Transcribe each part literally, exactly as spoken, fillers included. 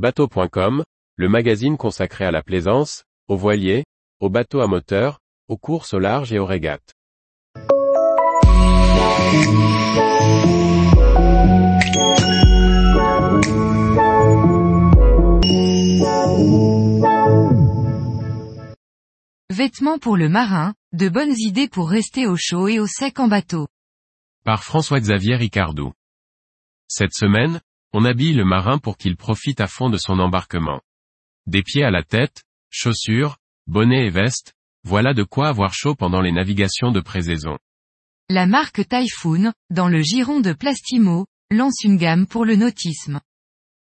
Bateaux point com, le magazine consacré à la plaisance, aux voiliers, aux bateaux à moteur, aux courses au large et aux régates. Vêtements pour le marin, de bonnes idées pour rester au chaud et au sec en bateau. Par François-Xavier Ricardou. Cette semaine, on habille le marin pour qu'il profite à fond de son embarquement. Des pieds à la tête, chaussures, bonnet et veste, voilà de quoi avoir chaud pendant les navigations de pré-saison. La marque Typhoon, dans le giron de Plastimo, lance une gamme pour le nautisme.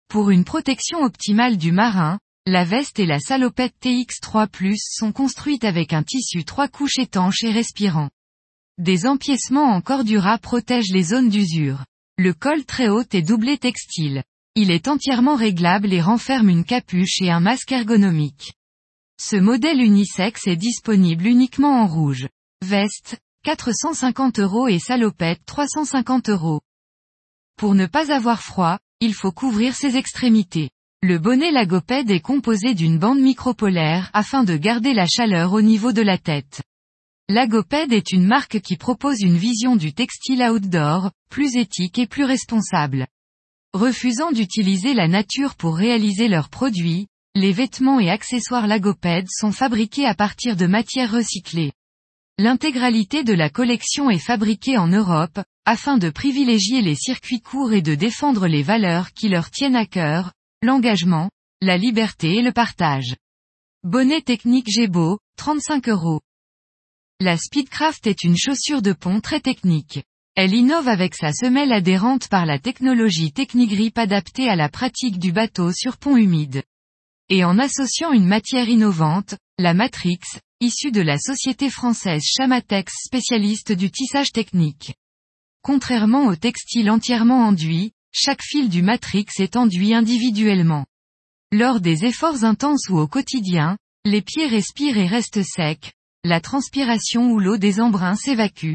Pour une protection optimale du marin, la veste et la salopette T X trois Plus sont construites avec un tissu trois couches étanche et respirant. Des empiècements en cordura protègent les zones d'usure. Le col très haut est doublé textile. Il est entièrement réglable et renferme une capuche et un masque ergonomique. Ce modèle unisexe est disponible uniquement en rouge. Veste, quatre cent cinquante euros et salopette trois cent cinquante euros. Pour ne pas avoir froid, il faut couvrir ses extrémités. Le bonnet Lagoped est composé d'une bande micropolaire afin de garder la chaleur au niveau de la tête. Lagoped est une marque qui propose une vision du textile outdoor, plus éthique et plus responsable. Refusant d'utiliser la nature pour réaliser leurs produits, les vêtements et accessoires Lagoped sont fabriqués à partir de matières recyclées. L'intégralité de la collection est fabriquée en Europe, afin de privilégier les circuits courts et de défendre les valeurs qui leur tiennent à cœur, l'engagement, la liberté et le partage. Bonnet technique Gébo, trente-cinq euros. La Speedcraft est une chaussure de pont très technique. Elle innove avec sa semelle adhérente par la technologie TechniGrip adaptée à la pratique du bateau sur pont humide. Et en associant une matière innovante, la Matrix, issue de la société française Chamatex spécialiste du tissage technique. Contrairement au textile entièrement enduit, chaque fil du Matrix est enduit individuellement. Lors des efforts intenses ou au quotidien, les pieds respirent et restent secs, la transpiration ou l'eau des embruns s'évacue.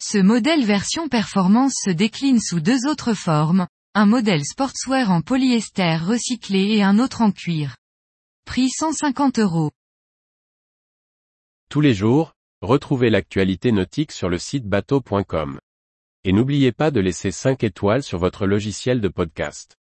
Ce modèle version performance se décline sous deux autres formes, un modèle sportswear en polyester recyclé et un autre en cuir. Prix cent cinquante euros. Tous les jours, retrouvez l'actualité nautique sur le site bateaux point com. Et n'oubliez pas de laisser cinq étoiles sur votre logiciel de podcast.